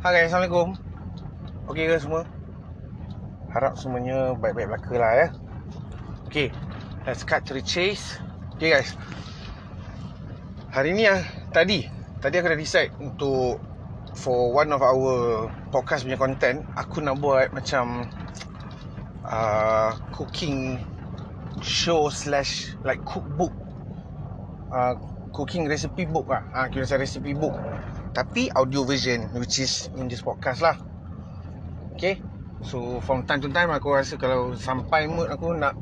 Hai, Assalamualaikum. Okey ke semua? Harap semuanya baik-baik belaka lah ya. Okey, let's cut to the chase. Okey guys, hari ni Tadi aku dah decide untuk for one of our podcast punya content, aku nak buat macam cooking show slash like cookbook, cooking recipe book lah, kira macam recipe book tapi audio version, which is in this podcast lah. Okay, so from time to time aku rasa kalau sampai mood aku nak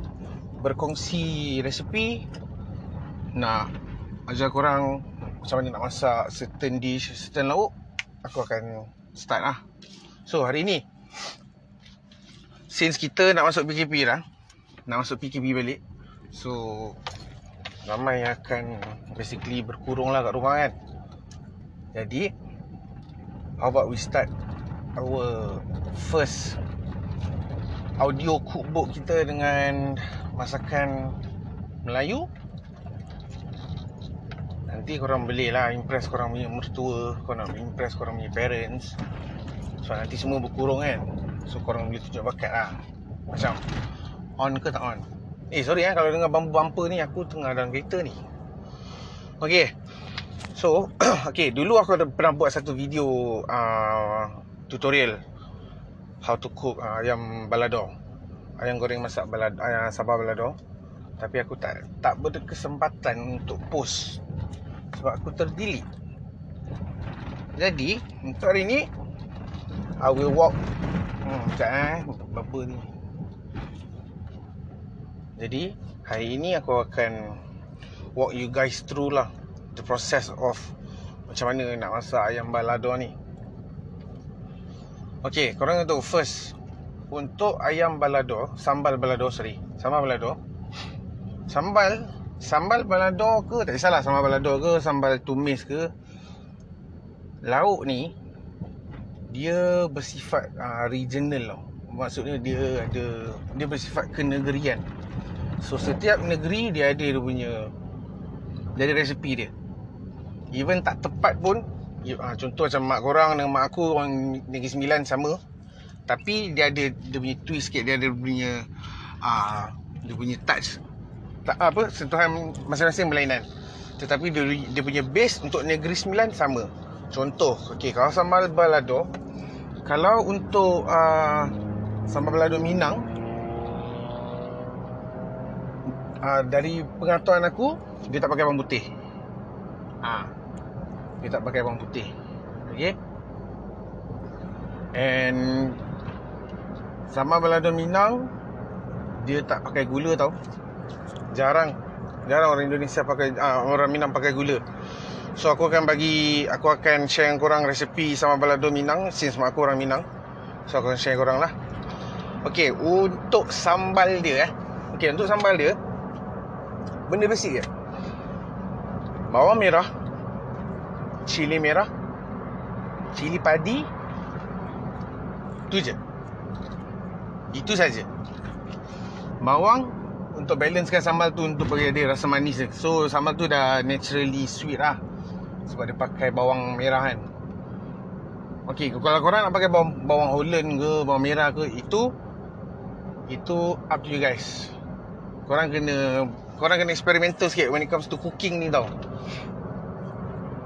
berkongsi resipi, nak ajar korang macam mana nak masak certain dish, certain lauk, aku akan start lah. So hari ni, since kita nak masuk PKP lah, nak masuk PKP balik, so ramai yang akan basically berkurung lah kat rumah kan. Jadi how about we start our first audio cookbook kita dengan masakan Melayu. Nanti korang boleh lah impress korang punya mertua, korang nak impress korang punya parents, so nanti semua berkurung kan. So korang boleh tunjuk bakat lah, macam on ke tak on. Sorry kalau dengar bumper ni, aku tengah dalam kereta ni. Okay, so okay, dulu aku pernah buat satu video tutorial how to cook ayam balado, ayam goreng masak balado, ayam sambal balado. Tapi aku tak berkesempatan untuk post sebab aku terdelete. Jadi untuk hari ni I will walk. Berapa ni? Jadi hari ini aku akan walk you guys through lah the process of macam mana nak masak ayam balado ni. Okay, korang untuk first, untuk ayam balado, sambal balado. Sambal balado ke, tak kisahlah sambal balado ke, sambal tumis ke, lauk ni dia bersifat regional tau. Maksudnya dia bersifat kenegerian. So setiap negeri dia ada resipi dia. Even tak tepat pun, contoh macam mak korang dengan mak aku orang Negeri Sembilan sama, tapi dia punya twist sikit, dia punya touch, tak apa, sentuhan masing-masing berlainan. Tetapi dia punya base untuk Negeri Sembilan sama. Contoh, okey, kalau sambal balado, kalau untuk sambal balado Minang, dari pengetahuan aku, dia tak pakai bawang putih. Dia tak pakai bawang putih. Okey. And sambal balado Minang dia tak pakai gula tau. Jarang orang Indonesia pakai, orang Minang pakai gula. So aku akan share korang resipi sambal balado Minang since mak aku orang Minang. So aku akan share korang lah. Okey, untuk sambal dia benda basic je. Bawang merah, cili merah, cili padi, tu je. Itu saja. Bawang untuk balancekan sambal tu, untuk bagi dia rasa manis je. So sambal tu dah naturally sweet lah sebab dia pakai bawang merah kan. Okey, kalau korang nak pakai bawang Holland ke, bawang merah ke, itu up to you guys. Korang kena experimental sikit when it comes to cooking ni tau.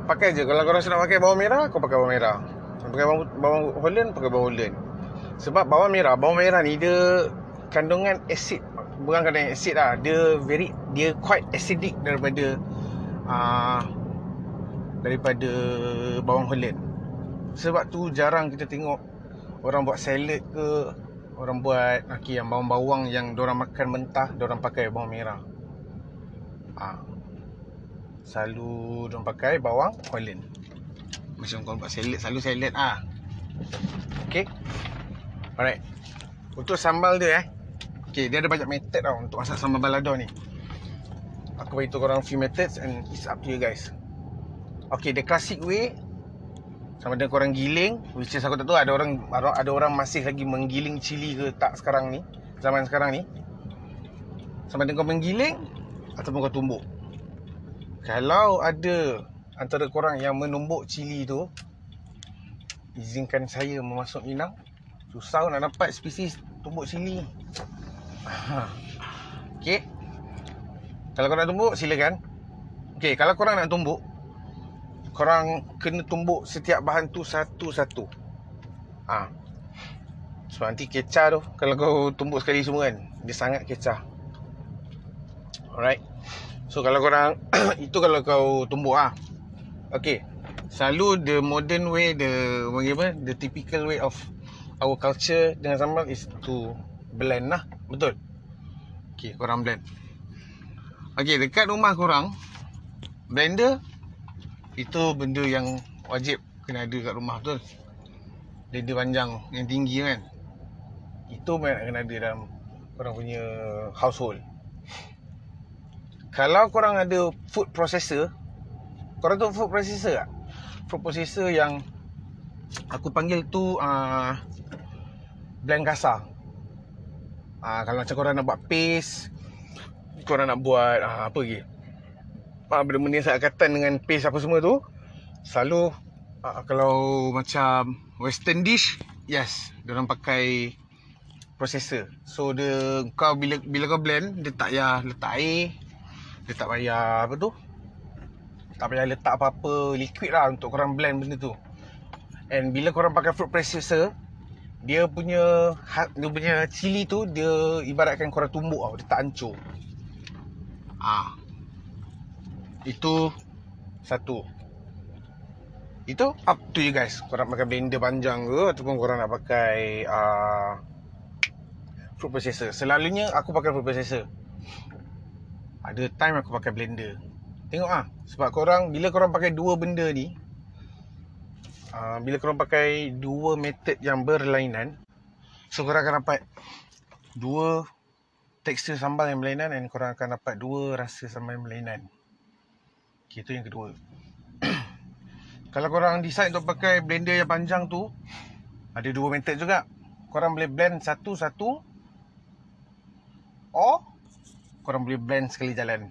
Pakai je, kalau korang nak pakai bawang merah, kau pakai bawang merah. Pakai bawang Holland, pakai bawang Holland. Sebab bawang merah ni dia kandungan asid, bukan kandungan asid lah, dia quite acidic daripada bawang Holland. Sebab tu jarang kita tengok orang buat salad ke, orang buat yang bawang-bawang yang diorang makan mentah, diorang pakai bawang merah. Selalu diorang pakai bawang Holland. Macam korang buat salad, selalu salad . Okay, alright. Untuk sambal dia okay, dia ada banyak method tau untuk masak sambal balado ni. Aku beritahu korang few methods and it's up to you guys. Okay, the classic way sama ada korang giling, which is aku tak tahu ada orang masih lagi menggiling cili ke tak sekarang ni, zaman sekarang ni. Sama ada kau menggiling ataupun kau tumbuk. Kalau ada antara korang yang menumbuk cili tu, izinkan saya memasuk Minang. Susah nak dapat spesies tumbuk sili. Okey. Kalau korang nak tumbuk, silakan. Okey, kalau korang nak tumbuk, korang kena tumbuk setiap bahan tu satu-satu. Ha. So nanti kecah tu, kalau kau tumbuk sekali semua kan, dia sangat kecah. Alright. So kalau korang itu kalau kau tumbuk ah. Okey. Selalu the modern way, the typical way of our culture dengan sambal is to blend lah. Betul? Okey, korang blend. Okey, dekat rumah korang, blender itu benda yang wajib kena ada kat rumah, betul? Blender panjang yang tinggi kan, itu memang kena ada dalam korang punya household. Kalau korang ada food processor, korang tu food processor tak? Food processor yang aku panggil tu blend kasar. Kalau macam korang nak buat paste, korang nak buat apa lagi, benda-benda seangkatan dengan paste apa semua tu, selalu kalau macam western dish, yes, diorang pakai processor. So dia, kau bila kau blend, dia tak payah letak air, dia tak payah apa tu, tak payah letak apa-apa liquid lah untuk korang blend benda tu. And bila korang pakai food processor, Dia punya cili tu, dia ibaratkan korang tumbuk tau, dia tak hancur. Itu satu. Itu up to you guys. Korang nak pakai blender panjang ke, ataupun korang nak pakai food processor. Selalunya aku pakai food processor. Ada time aku pakai blender. Tengok ah, sebab korang, bila korang pakai dua benda ni, bila korang pakai dua method yang berlainan, so korang akan dapat dua tekstur sambal yang berlainan, dan korang akan dapat dua rasa sambal yang berlainan. Okay, itu yang kedua. Kalau korang decide untuk pakai blender yang panjang tu, ada dua method juga. Korang boleh blend satu-satu, or korang boleh blend sekali jalan.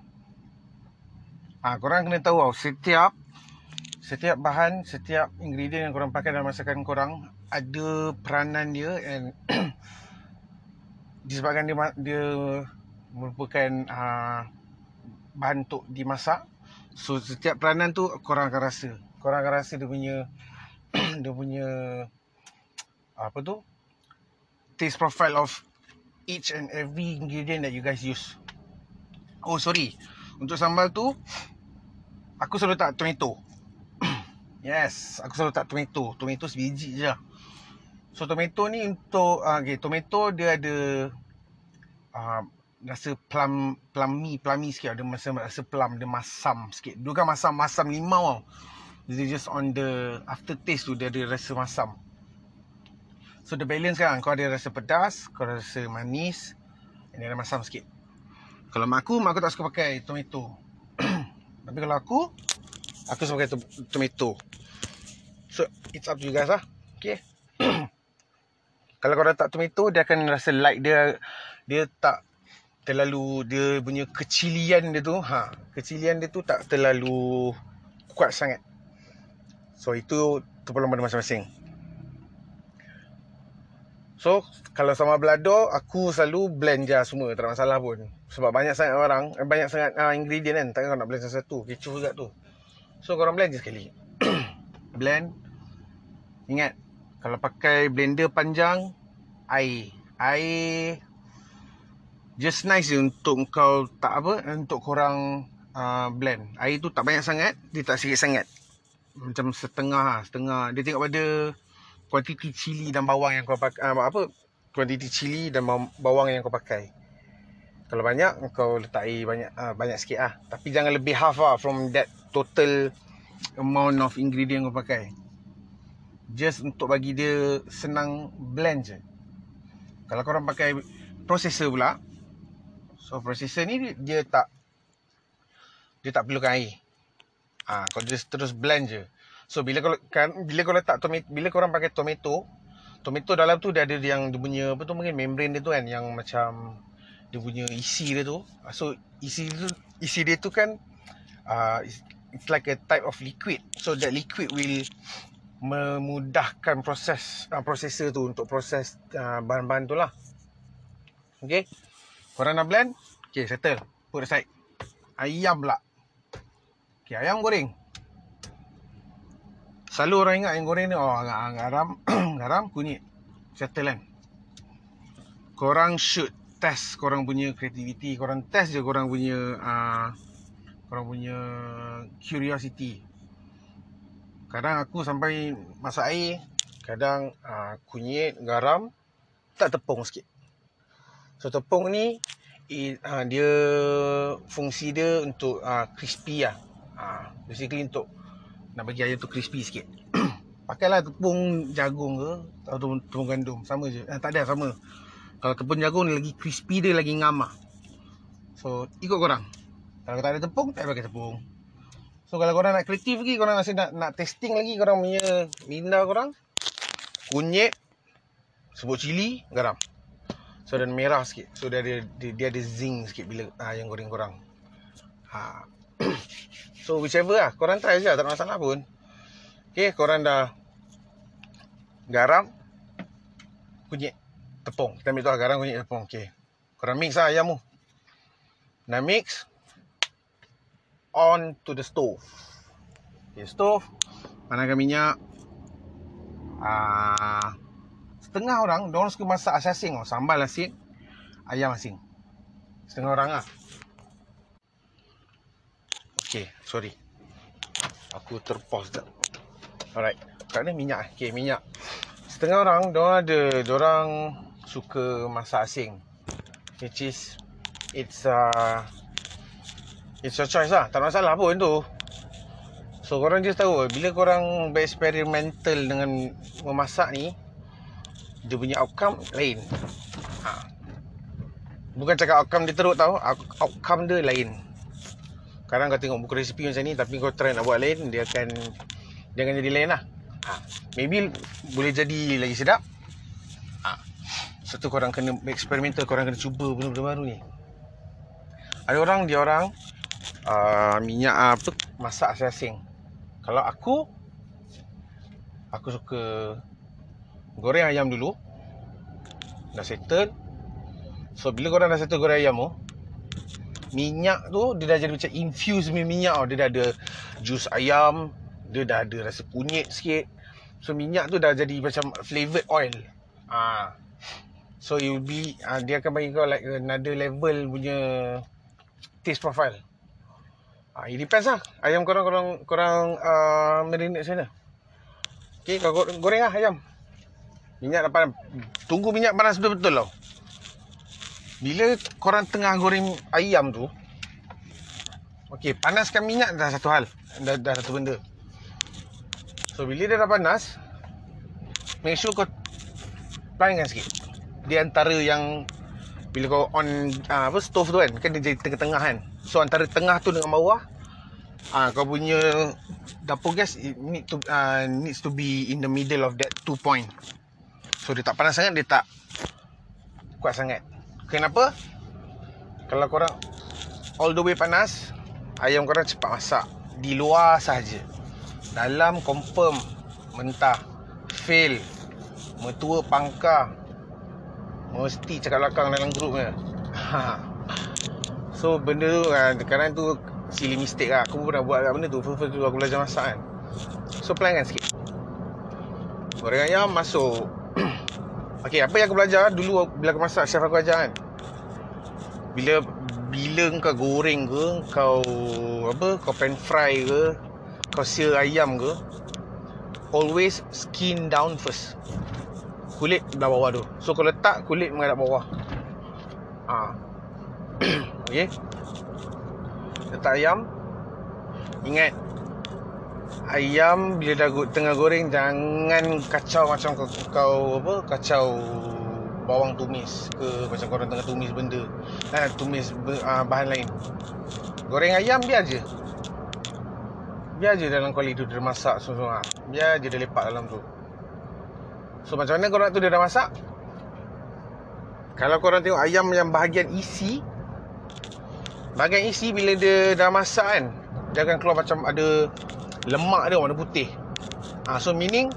Korang kena tahu tau, Setiap bahan, setiap ingredient yang korang pakai dalam masakan korang ada peranan dia, and disebabkan dia merupakan bahan untuk dimasak, so setiap peranan tu korang akan rasa dia punya apa tu, taste profile of each and every ingredient that you guys use. Oh sorry, untuk sambal tu aku selalu tak tomato. Yes, aku selalu tak tomato sebiji je. So tomato ni untuk tomato dia ada rasa plummy sikit, ada rasa plum, dia masam sikit. Dia kan masam limau tau. It's just on the aftertaste tu, dia ada rasa masam. So the balance kan, kau ada rasa pedas, kau ada rasa manis, dan ada masam sikit. Kalau mak aku tak suka pakai tomato. Tapi kalau aku suka pakai tomato. So it's up to you guys lah. Okay. Kalau korang letak tomato, dia akan rasa light, dia tak terlalu, dia punya kecilian dia tu tak terlalu kuat sangat. So itu terpulang pada masing-masing. So kalau sambal balado, aku selalu blend je semua, tak ada masalah pun. Sebab banyak sangat orang, banyak sangat ingredient kan, takkan nak blend satu-satu, kecoh juga tu. So korang blend je sekali. Blend. Ingat, kalau pakai blender panjang, air just nice je untuk kau tak apa, untuk korang blend. Air tu tak banyak sangat, dia tak sikit sangat. Macam setengah. Dia tengok pada kuantiti cili dan bawang yang kau pakai, kuantiti cili dan bawang yang kau pakai. Kalau banyak, kau letak air banyak sikit lah. Tapi jangan lebih half lah from that total amount of ingredient kau pakai. Just untuk bagi dia senang blend je. Kalau korang pakai processor pula, so processor ni dia tak perlukan air. Kau just terus blend je. So bila korang pakai tomato dalam tu dia ada yang dia punya apa tu, mungkin membrane dia tu kan, yang macam dia punya isi dia tu. So isi dia tu kan, it's like a type of liquid. So that liquid will memudahkan proses processor tu untuk proses bahan-bahan tu lah. Okey. Korang nak blend? Okey, settle. Put aside. Ayam pula. Okey, ayam goreng. Selalu orang ingat ayam goreng ni garam garam kunyit. Settle kan. Korang should test korang punya creativity, korang test je korang punya curiosity. Kadang aku sampai masak air, kadang kunyit, garam, tak tepung sikit. So tepung ni dia fungsi dia untuk crispy lah. Basically untuk nak bagi ayam tu crispy sikit. Pakailah tepung jagung ke atau tepung gandum, sama je. Tak ada sama. Kalau tepung jagung dia lagi crispy, dia lagi ngam lah. So ikut korang. Kalau tak ada tepung, tak pakai tepung. So kalau korang nak kreatif lagi, korang rasa nak testing lagi korang punya minda korang, kunyit, sebut cili, garam. So dan merah sikit. So dia ada zinc sikit bila yang goreng korang. So whichever lah, korang try je lah, tak ada masalah pun. Okay, korang dah garam, kunyit, tepung. Kita ambil tu lah, garam, kunyit, tepung. Okay, korang mix lah ayam tu. Dah mix, on to the stove. Okay, stove, panaskan minyak. Setengah orang, diorang suka masak asing-asing. Sambal asin, ayam asin. Setengah orang lah. Okay, sorry, aku terpause sekejap. Alright, kat ni minyak. Okay, minyak. Setengah orang, diorang suka masak asing, which is it's your choice lah, tak masalah pun tu. So korang just tahu, bila korang berexperimental dengan memasak ni, dia punya outcome lain. Bukan cakap outcome dia teruk tau, outcome dia lain. Kadang kau tengok buku resipi macam ni, tapi kau try nak buat lain, Dia akan jadi lain lah. Maybe boleh jadi lagi sedap. So tu korang kena experimental, korang kena cuba benda-benda baru ni. Ada orang, minyak masak asing-asing. Kalau aku suka goreng ayam dulu. Dah settle. So bila korang dah settle goreng ayam tu, minyak tu dia dah jadi macam infuse minyak tau. Dia dah ada jus ayam, dia dah ada rasa kunyit sikit. So minyak tu dah jadi macam flavoured oil. So you'll be dia akan bagi kau like another level punya taste profile. It depends lah ayam korang marinate macam mana. Okay, kau goreng lah ayam, minyak dah panas. Tunggu minyak panas betul-betul tau. Bila korang tengah goreng ayam tu, okay, panaskan minyak dah satu hal, dah satu benda. So bila dia dah panas, make sure kau pelankan sikit. Di antara yang bila kau on stove tu kan dia jadi tengah-tengah kan. So antara tengah tu dengan bawah, kau punya dapur gas needs to be in the middle of that two point. So dia tak panas sangat, dia tak kuat sangat. Kenapa? Kalau korang all the way panas, ayam korang cepat masak. Di luar sahaja. Dalam confirm mentah, fail, mertua pangkar, mesti cakap belakang dalam grup ni. So benda tu kadang tu silly mistake lah. Aku pun dah buat kat benda tu first tu aku belajar masak kan. So pelan kan sikit, goreng ayam masuk. Okay, apa yang aku belajar dulu bila aku masak, chef aku ajar kan, Bila kau goreng ke, kau pan fry ke, kau sear ayam ke, always skin down first. Kulit belah bawah tu. So kalau letak kulit menghadap bawah. Okey. Letak ayam. Ingat, ayam bila dah tengah goreng, jangan kacau macam kau kacau bawang tumis ke, macam korang tengah tumis benda. Tumis bahan lain. Goreng ayam biar je dalam kuali tu dia masak semua. Biar je dia lepak dalam tu. So macam mana korang tu dia dah masak? Kalau korang tengok ayam yang bahagian isi bila dia dah masak kan, dia akan keluar macam ada lemak dia warna putih. So meaning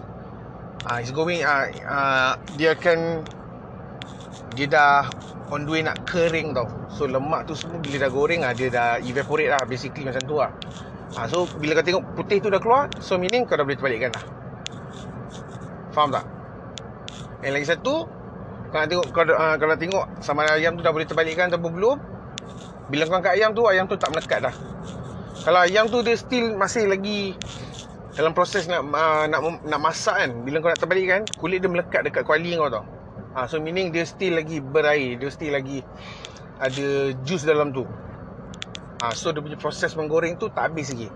it's going, dia akan, dia dah on the way nak kering tau. So lemak tu semua bila dah goreng dia dah evaporate lah, basically macam tu lah. So bila kau tengok putih tu dah keluar, so meaning kau dah boleh terbalikkan lah. Faham tak? And lagi satu, kau nak tengok, kau nak tengok sambal ayam tu dah boleh terbalikkan ataupun belum. Bila kau angkat ayam tu tak melekat dah. Kalau ayam tu dia still masih lagi dalam proses nak masak kan, bila kau nak terbalikkan, kulit dia melekat dekat kuali kau tau. So meaning dia still lagi berair, dia still lagi ada jus dalam tu. So dia punya proses menggoreng tu tak habis lagi.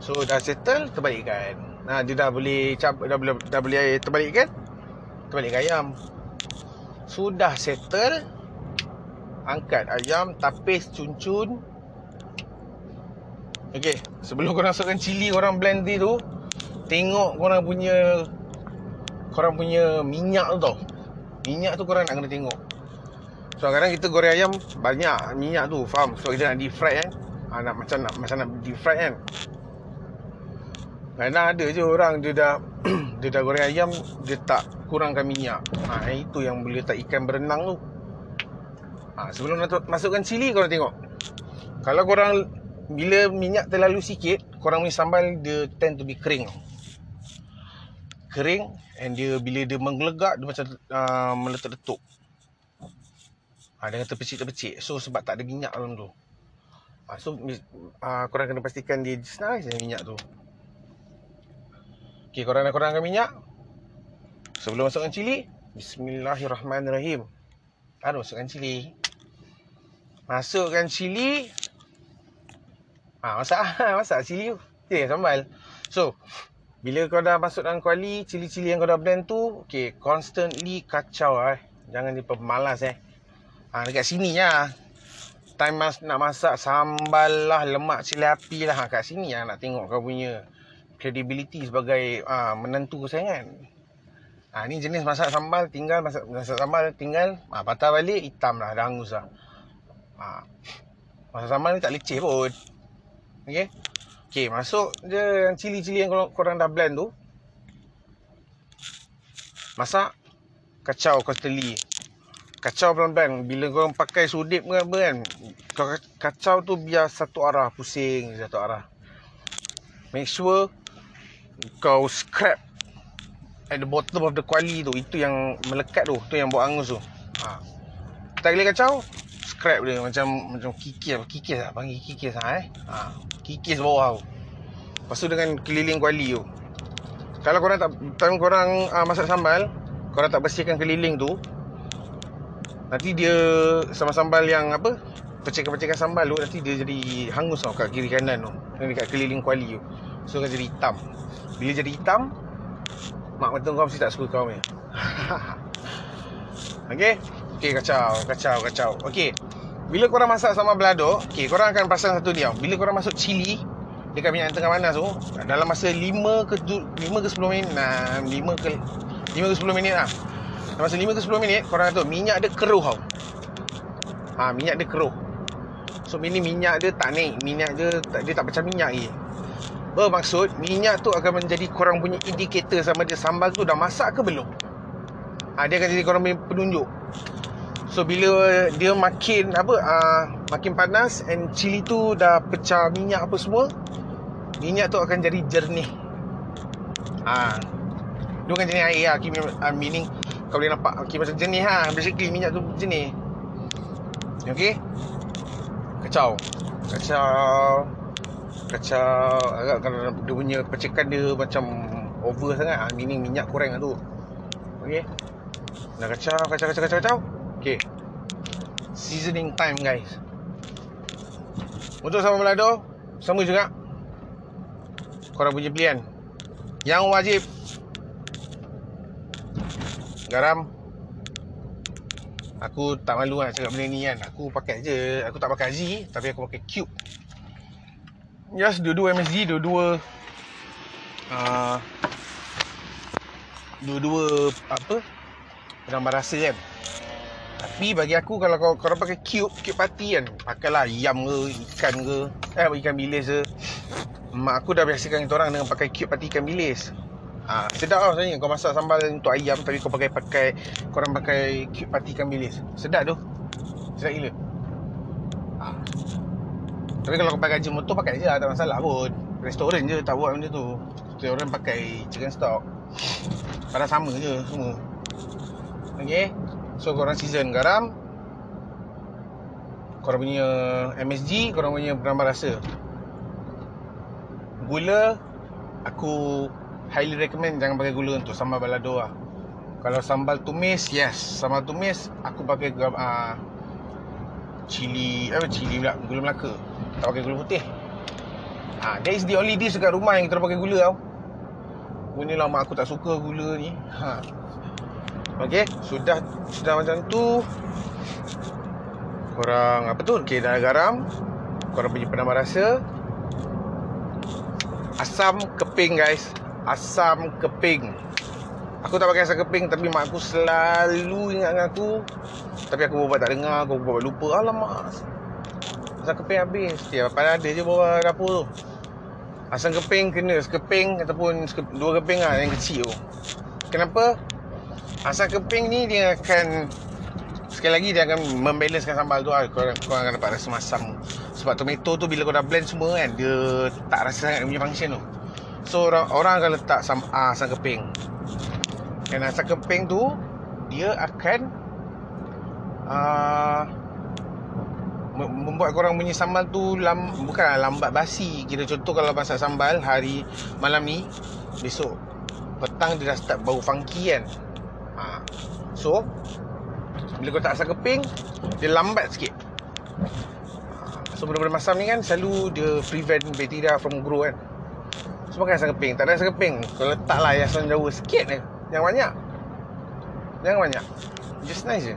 So dah settle, terbalikkan. Dia dah boleh dah boleh terbalikkan. Terbalikkan ayam. Sudah settle, angkat ayam, tapis, cuncun. Okey, sebelum korang masukkan cili, korang blend dia tu, tengok korang punya minyak tu tau. Minyak tu korang nak kena tengok. So kadang-kadang kita goreng ayam banyak minyak tu, faham? So kita nak deep fry kan. Macam nak deep fry kan. Kadang-kadang ada je orang dia dah goreng ayam, dia tak kurangkan minyak. Itu yang boleh letak ikan berenang tu. Sebelum masukkan cili korang tengok. Kalau korang bila minyak terlalu sikit, korang punya sambal dia tend to be kering. Kering, and dia bila dia menggelegak, dia macam meletup-letup. Dengan terpecik-terpecik. So sebab tak ada minyak dalam tu. So korang kena pastikan dia just nice minyak tu. Okey, korang nak kurangkan minyak. Sebelum masukkan cili, bismillahirrahmanirrahim. Masukkan cili. Masukkan cili. Masak cili tu. Sambal. So bila kau dah masuk dalam kuali, cili-cili yang kau dah blend tu, okay, constantly kacau . Jangan dia pemalas dekat sini lah. Time nak masak sambal lah, lemak cili api lah. Kat sini lah nak tengok kau punya credibility sebagai menentu kesayangan. Ni jenis masak sambal, tinggal masak sambal, tinggal patah balik, hitam lah, dah hangus lah. Masak sambal ni tak leceh pun. Okay. Okey, masuk je cili-cili yang korang dah blend tu. Masak, kacau constantly. Kacau pelan-pelan. Bila korang pakai sudip ke apa kan, kacau tu biar satu arah, pusing satu arah. Make sure kau scrap at the bottom of the kuali tu. Itu yang melekat tu, tu yang buat angus tu. Tak boleh kacau, scrap dia macam kikis lah, panggil kikis lah. Kikis bawah tu. Lepas tu dengan keliling kuali tu. Kalau korang tak, time korang masak sambal, korang tak bersihkan keliling tu, nanti dia sambal-sambal yang apa, pecekan-pecekan sambal tu, nanti dia jadi hangus tau, kat kiri kanan tu, dekat keliling kuali tu. So akan jadi hitam. Bila jadi hitam, mak mertua kau mesti tak suka kau ni. Okey, kacau. Okey. Bila korang masak sambal balado, okey, korang akan pasang satu dia. Bila korang masuk cili dekat minyak tengah panas tu, dalam masa 5 ke 10 minit lah. Dalam masa 5 ke 10 minit, korang tahu minyak dia keruh tau. Minyak dia keruh. So ini minyak dia tak naik, minyak dia tak pecah minyak lagi. Bermaksud minyak tu akan menjadi korang punya indikator sama dia sambal tu dah masak ke belum. Dia akan jadi korang punya penunjuk. So bila dia makin makin panas and cili tu dah pecah minyak apa semua, minyak tu akan jadi jernih. Dia akan jernih air lah. Meaning kau boleh nampak macam jernih lah. Basically minyak tu jernih. Okay. Kacau. Agak kalau dia punya pecekan dia macam over sangat, meaning minyak kurang lah tu. Okay. Dah kacau. Okay. Seasoning time guys. Untuk sambal balado sama juga. Korang punya pilihan. Yang wajib garam. Aku tak malu nak cakap benda ni kan. Aku pakai je. Aku tak pakai Z, tapi aku pakai cube. Just dua-dua MSG, dua-dua apa, penambah rasa kan. Tapi bagi aku kalau korang pakai cube party kan, pakailah ayam ke, ikan bilis ke, mak aku dah biasakan kita orang dengan pakai cube pati ikan bilis. Sedap lah sebenarnya. Kau masak sambal untuk ayam tapi kau pakai korang pakai cube pati ikan bilis. Sedap tu. Sedap gila. Tapi kalau kau pakai je motor, pakai je lah, tak masalah pun. Restoran je tak buat benda tu. Kita orang pakai chicken stock. Padahal sama je semua. Okay. So korang season garam, korang punya MSG, korang punya penambah rasa, gula. Aku highly recommend jangan pakai gula untuk sambal balado lah. Kalau sambal tumis, yes, sambal tumis aku pakai cili pula, gula Melaka. Tak pakai gula putih. That is the only dish dekat rumah yang kita pakai gula tau. Inilah mak aku tak suka gula ni. Okay, sudah macam tu. Korang apa tu? Okay, dah garam. Korang punya penambah rasa. Asam keping guys. Asam keping. Aku tak pakai asam keping, tapi mak aku selalu ingat dengan aku. Tapi aku berbual tak dengar, aku berbual lupa. Alamak, asam keping habis. Tiap apa ada je bawa dapur tu. Asam keping kena sekeping ataupun dua keping lah yang kecil tu. Kenapa? Asam keping ni dia akan, sekali lagi dia akan membalancekan sambal tu lah. Korang akan dapat rasa masam. Sebab tomato tu bila kau dah blend semua kan, dia tak rasa sangat dia punya function tu. So orang akan letak asam keping. Dan asam keping tu dia akan membuat korang punya sambal tu bukan lambat basi. Kira contoh kalau masak sambal hari malam ni, besok petang dia dah start bau funky kan. So bila kau tak asam keping, dia lambat sikit. So benda-benda masam ni kan selalu dia prevent bacteria from grow kan. So pakai asam keping. Tak ada asam keping, kau letaklah asam jawa sikit je. Jangan banyak. Just nice je.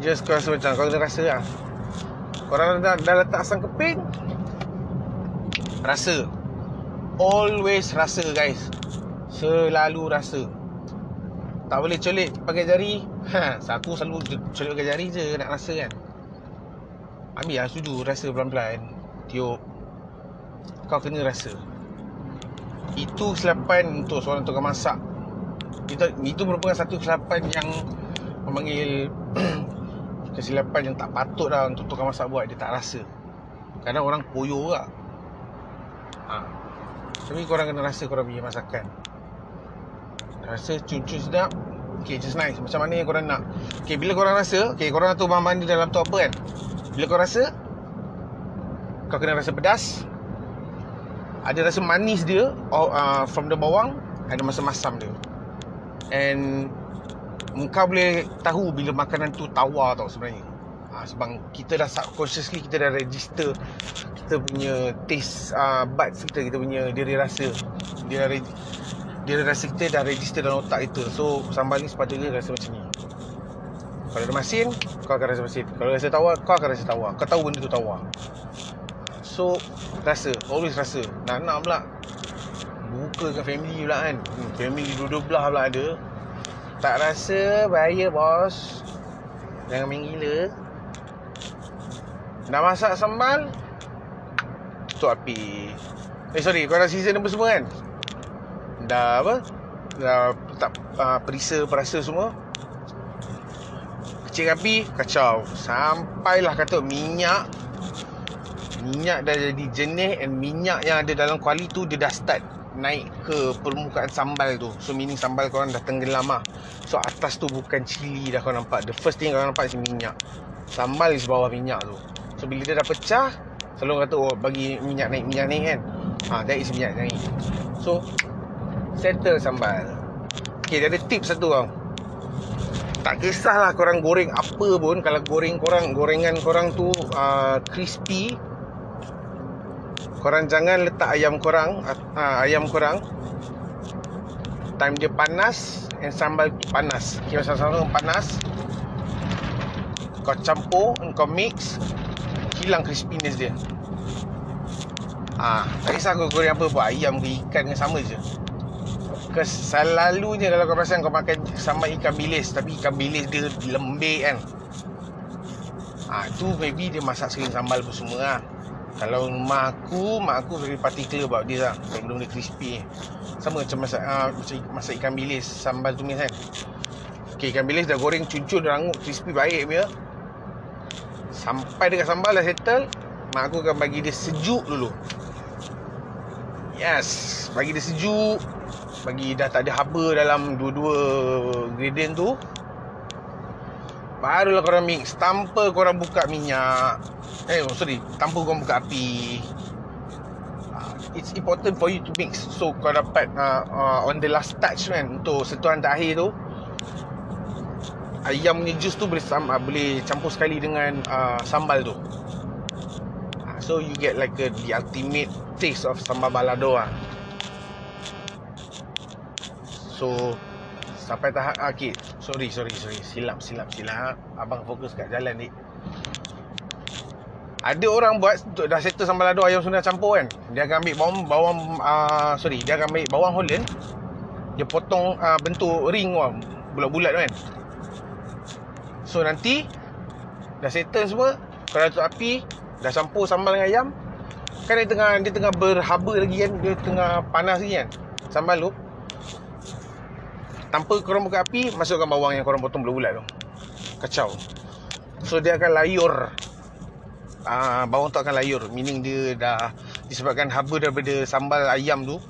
Just kau rasa macam kau kena rasa lah. Korang dah letak asam keping, rasa. Always rasa guys. Selalu rasa. Tak boleh colik pakai jari. Aku selalu colik pakai jari je nak rasa kan. Ambil lah sudu, rasa pelan-pelan, tiup. Kau kena rasa. Itu kesilapan untuk seorang tukang masak. Itu merupakan satu kesilapan yang memanggil kesilapan yang tak patut lah untuk tukang masak buat. Dia tak rasa. Kadang orang koyor lah. Tapi korang kena rasa korang punya masakan. Rasa cucu sedap. Okay, just nice. Macam mana yang korang nak. Okay, bila korang rasa, okay, korang tahu bahan-bahan dalam tu apa kan. Bila kau rasa, kau kena rasa pedas. Ada rasa manis dia from the bawang. Ada rasa masam dia. And kau boleh tahu bila makanan tu tawar tau sebenarnya. Sebab kita dah subconsciously, kita dah register kita punya taste buds kita punya diri rasa. Dia rasa kita dah register dalam otak kita. So sambal ni sepatutnya rasa macam ni. Kalau ada masin, kau akan rasa masin. Kalau rasa tawar, kau akan rasa tawar. Kau tahu benda tu tawar. So rasa, always rasa. Nak pula buka dengan family pula kan. Family duduk belah pula ada. Tak rasa, bahaya bos. Jangan main gila. Nak masak sambal, tutup api. Sorry, kau dah season apa semua kan. Dah apa, dah letak perasa semua. Kecil api, kacau. Sampailah kata minyak dah jadi jernih. And minyak yang ada dalam kuali tu, dia dah start naik ke permukaan sambal tu. So meaning sambal korang dah tenggelam lah. So atas tu bukan cili dah kau nampak. The first thing korang nampak is minyak. Sambal is bawah minyak tu. So bila dia dah pecah, selalu kata bagi minyak naik kan. That is minyak naik. So settle sambal. Okay, dia ada tips satu tau. Tak kisahlah korang goreng apa pun, kalau gorengan korang tu crispy, korang jangan letak ayam korang. Time dia panas and sambal panas. Okay, sambal panas, kau campur, kau mix, hilang crispiness dia. Tak kisah kau goreng apa buat, ayam ke ikan ke sama je. Selalunya kalau kau perasan, kau makan sambal ikan bilis, tapi ikan bilis dia lembek kan. Tu maybe dia masak sering sambal pun semua lah. Kalau mak aku very particular about this lah. Kalau benda-benda crispy, sama macam masak ikan bilis, sambal tumis kan. Okay, ikan bilis dah goreng, cuncun, rangup, crispy, baik punya. Sampai dekat sambal dah settle, mak aku akan bagi dia sejuk dulu. Yes, bagi dia sejuk, bagi dah tak ada haba dalam dua-dua gradient tu. Barulah korang mix, tanpa korang buka minyak. Tanpa korang buka api. It's important for you to mix, so korang dapat on the last touch kan, untuk sentuhan terakhir tu. Ayam punya jus tu boleh campur sekali dengan sambal tu. So you get like the ultimate taste of sambal balado lah. So sampai tahap okay. Sorry Silap abang fokus kat jalan ni. Ada orang buat dah settle sambal lado ayam sudah campur kan. Dia akan ambil bawang Holland. Dia potong bentuk ring bulat-bulat kan. So nanti dah settle semua, korang tutup api, dah campur sambal dengan ayam. Kan dia tengah berhaba lagi kan. Dia tengah panas lagi kan sambal tu. Tanpa korang buka api, masukkan bawang yang korang potong bulat-bulat tu. Kacau. So dia akan layur. Bawang tu akan layur, meaning dia dah disebabkan haba daripada sambal ayam tu.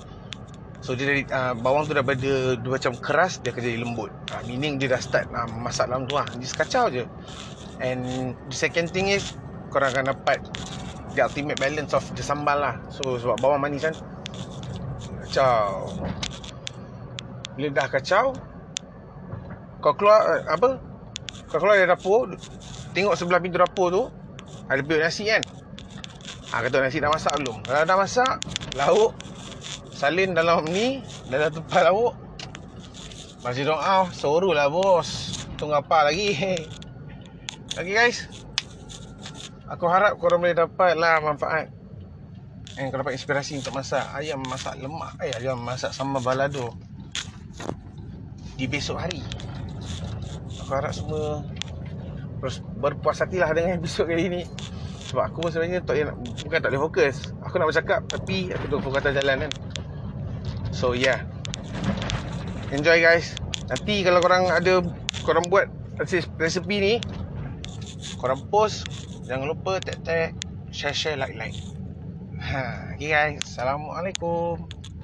So dia bawang tu daripada dia macam keras, dia akan jadi lembut. Meaning dia dah start masak dalam tu lah. Just kacau je. And the second thing is, korang akan dapat the ultimate balance of the sambal lah. So sebab bawang manis kan. Kacau. Bila dah kacau, kau keluar dari dapur, tengok sebelah pintu dapur tu ada periuk nasi kan. Kata nasi dah masak belum. Kalau dah masak, lauk salin dalam tempat lauk. Masih doa, sorok lah bos. Tunggu apa lagi. Okay guys, aku harap korang boleh dapat lah manfaat, dan korang dapat inspirasi untuk masak ayam masak lemak, ayam masak sambal balado di besok hari. Aku harap semua berpuas hatilah dengan episod kali ni. Sebab aku sebenarnya bukan tak boleh fokus. Aku nak bercakap tapi aku tengok perkataan jalan kan. So yeah, enjoy guys. Nanti kalau korang buat resepi ni, korang post, jangan lupa tag, share, like. Okay guys, Assalamualaikum.